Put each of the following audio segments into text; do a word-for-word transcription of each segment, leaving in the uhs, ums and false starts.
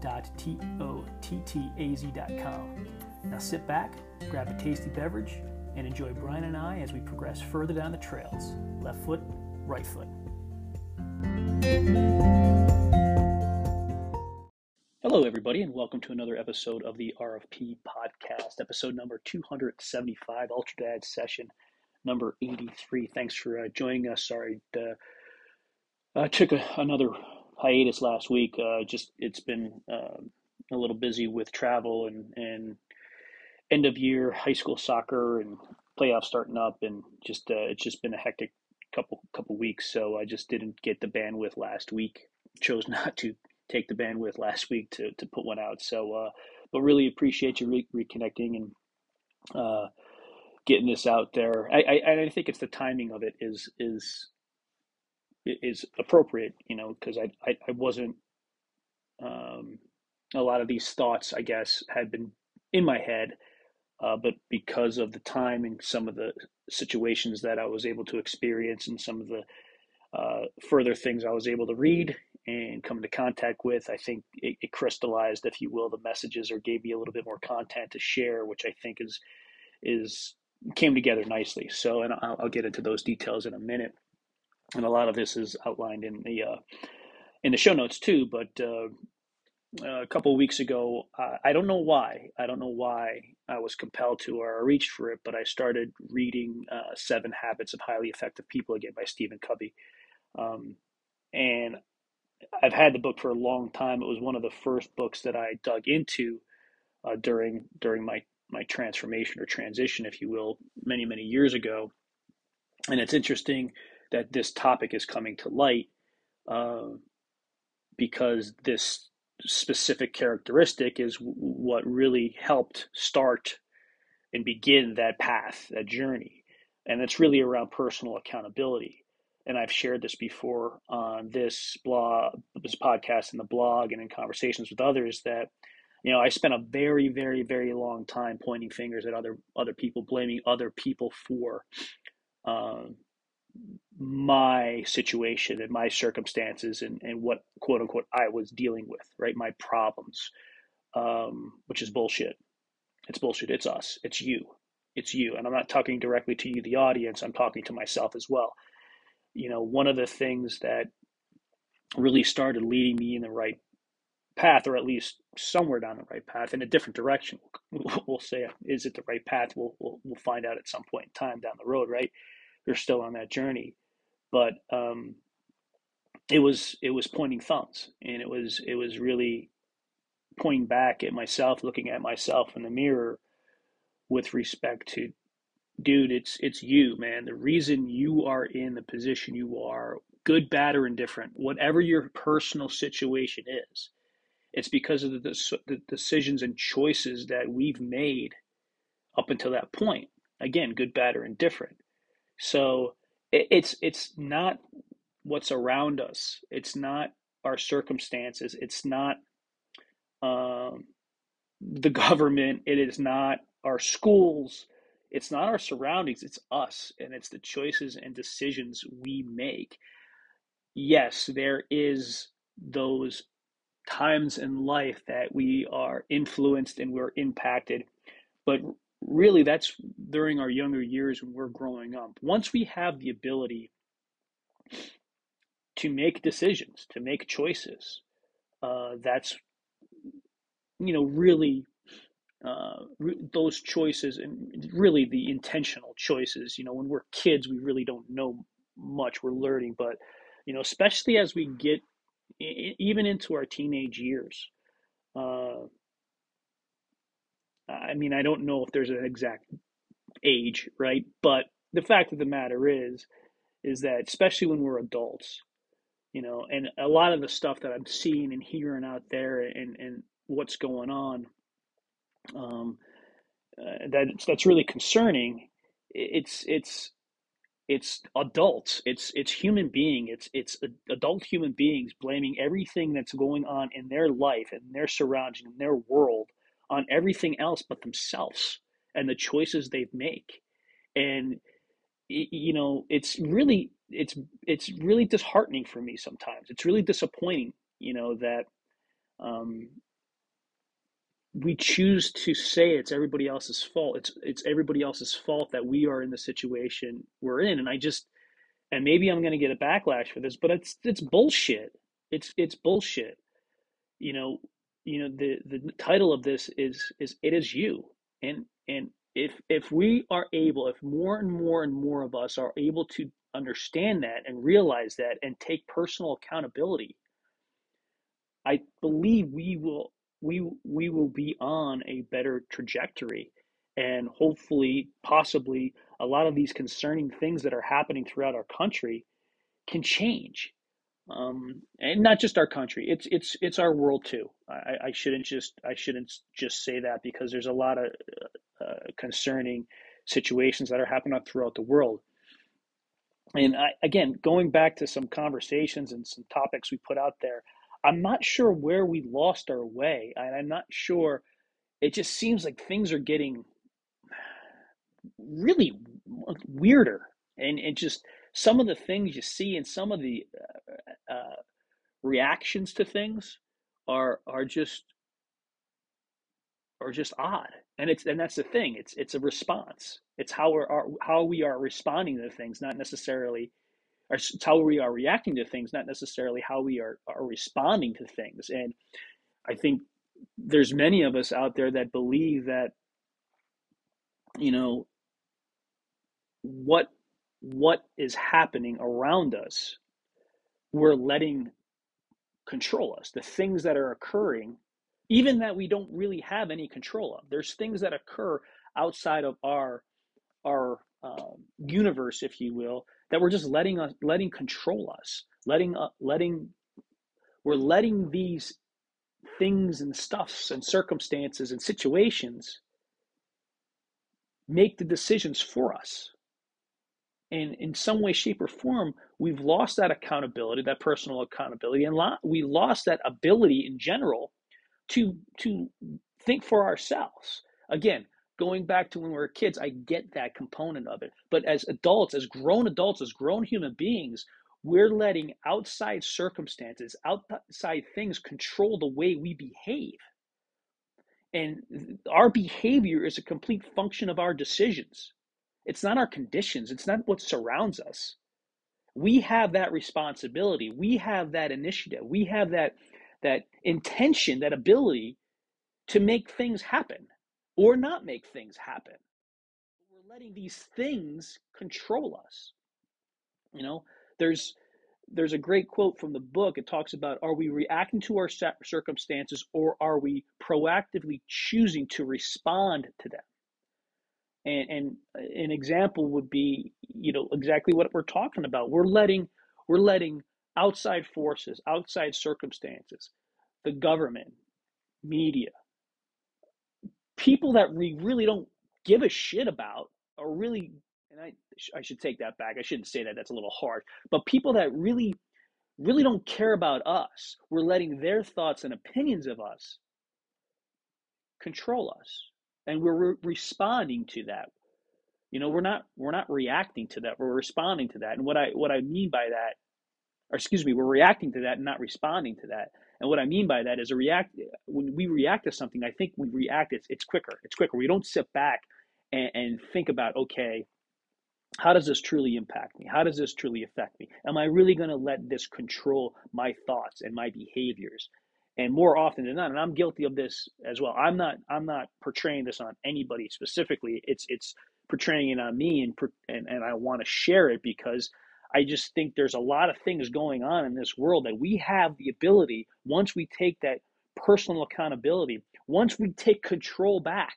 dot tottaz dot com. Now sit back, grab a tasty beverage, and enjoy Brian and I as we progress further down the trails. Left foot, right foot. Hello everybody, and welcome to another episode of the R F P Podcast, episode number two seventy-five, Ultra Dad session number eighty-three. Thanks for uh, joining us. Sorry, uh, I took a, another hiatus last week. Uh, just it's been um, a little busy with travel and, and end of year high school soccer and playoffs starting up, and just uh, it's just been a hectic couple couple weeks. So I just didn't get the bandwidth last week. Chose not to take the bandwidth last week to to put one out. So, uh, but really appreciate you re- reconnecting and uh, getting this out there. I, I I think it's the timing of it is is. is appropriate, you know, because I, I, I wasn't, um, a lot of these thoughts, I guess, had been in my head, uh, but because of the time and some of the situations that I was able to experience and some of the uh, further things I was able to read and come into contact with, I think it, it crystallized, if you will, the messages, or gave me a little bit more content to share, which I think is, is came together nicely. So, and I'll, I'll get into those details in a minute. And a lot of this is outlined in the uh, in the show notes too. But uh, a couple of weeks ago, uh, I don't know why. I don't know why I was compelled to, or I reached for it. But I started reading uh, Seven Habits of Highly Effective People again by Stephen Covey. Um, and I've had the book for a long time. It was one of the first books that I dug into uh, during during my my transformation or transition, if you will, many many years ago. And it's interesting that this topic is coming to light uh, because this specific characteristic is w- what really helped start and begin that path, that journey. And it's really around personal accountability. And I've shared this before on this blog, this podcast and the blog, and in conversations with others, that, you know, I spent a very, very, very long time pointing fingers at other, other people, blaming other people for, um, my situation and my circumstances and, and what, quote unquote, I was dealing with, right? My problems, um, which is bullshit. It's bullshit. It's us. It's you. It's you. And I'm not talking directly to you, the audience. I'm talking to myself as well. You know, one of the things that really started leading me in the right path, or at least somewhere down the right path in a different direction, we'll say, is it the right path? We'll, we'll, we'll find out at some point in time down the road, right? They're still on that journey, but um, it was it was pointing thumbs, and it was it was really pointing back at myself, looking at myself in the mirror, with respect to, dude, it's it's you, man. The reason you are in the position you are, good, bad, or indifferent, whatever your personal situation is, it's because of the, the decisions and choices that we've made up until that point. Again, good, bad, or indifferent. So it's it's not what's around us. It's not our circumstances. It's not um, the government. It is not our schools. It's not our surroundings. It's us, and it's the choices and decisions we make. Yes, there is those times in life that we are influenced and we're impacted, but really, that's during our younger years when we're growing up. Once we have the ability to make decisions, to make choices, uh, that's, you know, really uh, re- those choices, and really the intentional choices. You know, when we're kids, we really don't know much. We're learning, but, you know, especially as we get I- even into our teenage years, uh, I mean, I don't know if there's an exact age, right? But the fact of the matter is, is that especially when we're adults, you know, and a lot of the stuff that I'm seeing and hearing out there and, and what's going on. Um, uh, that's that's really concerning. It's it's it's adults. It's it's human being. It's it's adult human beings blaming everything that's going on in their life and their surrounding and their world on everything else but themselves and the choices they've made. And you know, it's really it's it's really disheartening for me sometimes. It's really disappointing, you know, that um, we choose to say it's everybody else's fault. It's it's everybody else's fault that we are in the situation we're in. And I just, and maybe I'm going to get a backlash for this, but it's it's bullshit. It's it's bullshit. You know, you know the the title of this is is It Is You. And and if if we are able, if more and more and more of us are able to understand that and realize that and take personal accountability, I believe we will we we will be on a better trajectory, and hopefully, possibly, a lot of these concerning things that are happening throughout our country can change, um, and not just our country. It's it's it's our world too. I, I shouldn't just I shouldn't just say that, because there's a lot of uh, concerning situations that are happening throughout the world. And I, again, going back to some conversations and some topics we put out there, I'm not sure where we lost our way, and I'm not sure. It just seems like things are getting really weirder, and it just some of the things you see and some of the uh, uh, reactions to things are are just are just odd. And it's and that's the thing. It's it's a response. It's how we are how we are responding to things, not necessarily. It's how we are reacting to things, not necessarily how we are, are responding to things. And I think there's many of us out there that believe that, you know, what what is happening around us, we're letting control us. The things that are occurring, even that we don't really have any control of. There's things that occur outside of our our um, universe, if you will, that we're just letting us, letting control us, letting, uh, letting, we're letting these things and stuffs and circumstances and situations make the decisions for us. And in some way, shape, or form, we've lost that accountability, that personal accountability, and lo- we lost that ability in general to, to think for ourselves. Again, going back to when we were kids, I get that component of it. But as adults, as grown adults, as grown human beings, we're letting outside circumstances, outside things control the way we behave. And our behavior is a complete function of our decisions. It's not our conditions. It's not what surrounds us. We have that responsibility. We have that initiative. We have that, that intention, that ability to make things happen. Or not make things happen. We're letting these things control us. You know, there's there's a great quote from the book. It talks about, are we reacting to our circumstances, or are we proactively choosing to respond to them? And, and an example would be, you know, exactly what we're talking about. We're letting we're letting outside forces, outside circumstances, the government, media, people that we really don't give a shit about, or really, and I I should take that back. I shouldn't say that. That's a little hard. But people that really, really don't care about us, we're letting their thoughts and opinions of us control us, and we're re- responding to that. You know, we're not we're not reacting to that. We're responding to that. And what I what I mean by that, or excuse me, we're reacting to that and not responding to that. And what I mean by that is a react. When we react to something, I think we react. It's it's quicker. It's quicker. We don't sit back and, and think about, okay, how does this truly impact me? How does this truly affect me? Am I really going to let this control my thoughts and my behaviors? And more often than not, and I'm guilty of this as well. I'm not. I'm not portraying this on anybody specifically. It's it's portraying it on me, and and, and I want to share it because I just think there's a lot of things going on in this world that we have the ability, once we take that personal accountability, once we take control back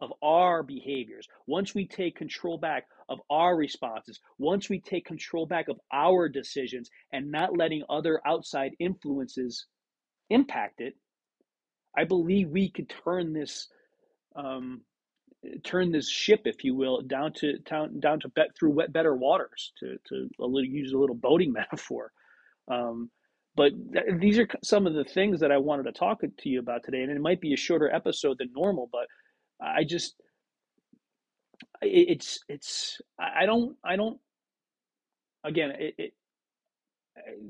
of our behaviors, once we take control back of our responses, once we take control back of our decisions and not letting other outside influences impact it, I believe we could turn this um, turn this ship, if you will, down to down, down to bet through wet, better waters, to to a little, use a little boating metaphor. Um, but th- these are some of the things that I wanted to talk to you about today, and it might be a shorter episode than normal, but I just it's it's I don't I don't again it. it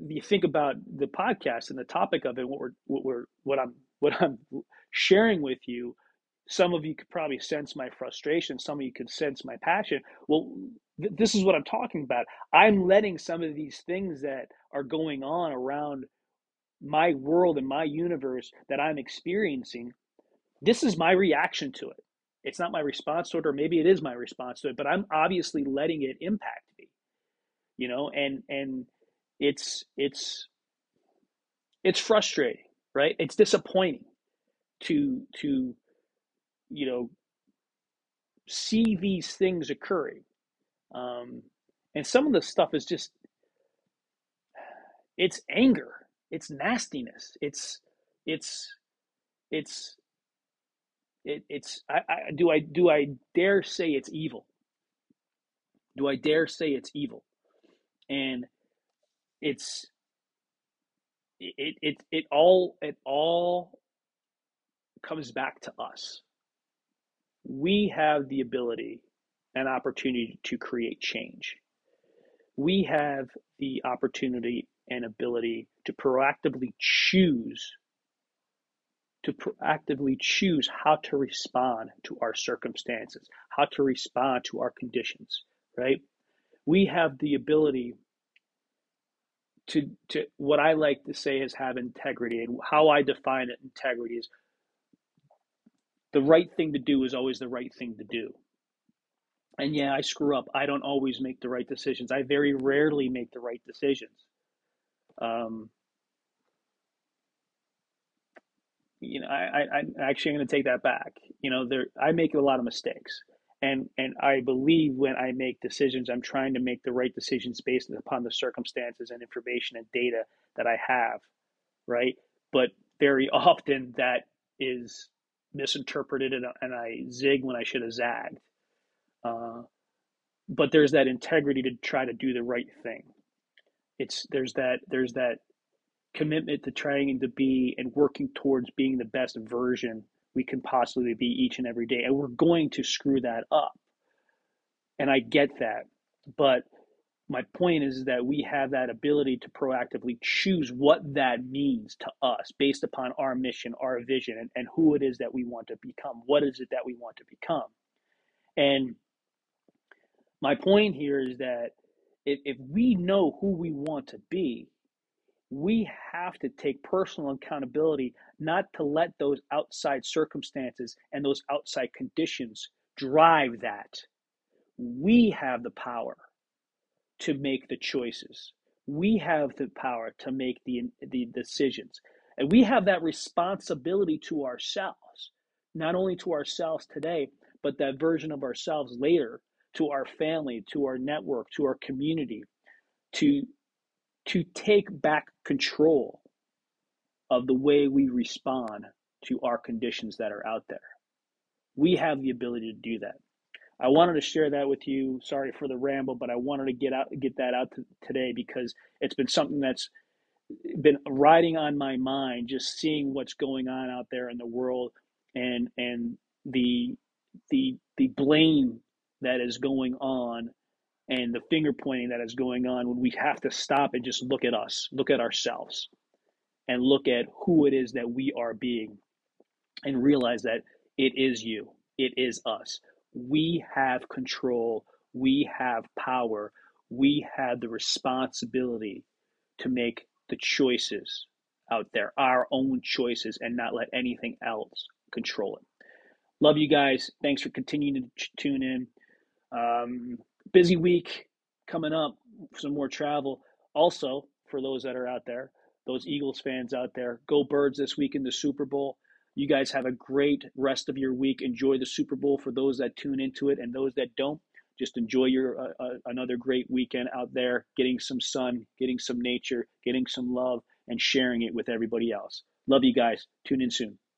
you think about the podcast and the topic of it, what we're, what we're, what I'm, what I'm sharing with you. Some of you could probably sense my frustration. Some of you could sense my passion. Well, th- this is what I'm talking about. I'm letting some of these things that are going on around my world and my universe that I'm experiencing. This is my reaction to it. It's not my response to it, or maybe it is my response to it, but I'm obviously letting it impact me, you know, and, and, It's it's it's frustrating, right? It's disappointing to to you know see these things occurring, um, and some of the stuff is just it's anger, it's nastiness, it's it's it's it, it's I, I do I do I dare say it's evil? Do I dare say it's evil? And It's it it it all it all comes back to us. We have the ability and opportunity to create change. We have the opportunity and ability to proactively choose to proactively choose how to respond to our circumstances, how to respond to our conditions, right? We have the ability To, to what I like to say is have integrity. And how I define it, integrity is the right thing to do is always the right thing to do. And yeah, I screw up. I don't always make the right decisions. I very rarely make the right decisions. Um, you know, I, I, I'm actually going to take that back. You know, there I make a lot of mistakes. And and I believe when I make decisions, I'm trying to make the right decisions based upon the circumstances and information and data that I have, right? But very often that is misinterpreted, and, and I zig when I should have zagged. Uh, but there's that integrity to try to do the right thing. It's there's that there's that commitment to trying to be and working towards being the best version we can possibly be each and every day. And we're going to screw that up. And I get that. But my point is that we have that ability to proactively choose what that means to us based upon our mission, our vision, and, and who it is that we want to become. What is it that we want to become? And my point here is that if, if we know who we want to be, we have to take personal accountability not to let those outside circumstances and those outside conditions drive that. We have the power to make the choices. We have the power to make the, the decisions. And we have that responsibility to ourselves, not only to ourselves today, but that version of ourselves later, to our family, to our network, to our community, to to take back control of the way we respond to our conditions that are out there. We have the ability to do that. I wanted to share that with you. Sorry for the ramble, but I wanted to get out, get that out to, today because it's been something that's been riding on my mind, just seeing what's going on out there in the world and and the the the blame that is going on and the finger pointing that is going on when we have to stop and just look at us, look at ourselves, and look at who it is that we are being and realize that it is you, it is us. We have control, we have power, we have the responsibility to make the choices out there, our own choices, and not let anything else control it. Love you guys. Thanks for continuing to tune in. Um, Busy week coming up, some more travel. Also, for those that are out there, those Eagles fans out there, go Birds this week in the Super Bowl. You guys have a great rest of your week. Enjoy the Super Bowl for those that tune into it, and those that don't, just enjoy your uh, uh, another great weekend out there, getting some sun, getting some nature, getting some love, and sharing it with everybody else. Love you guys. Tune in soon.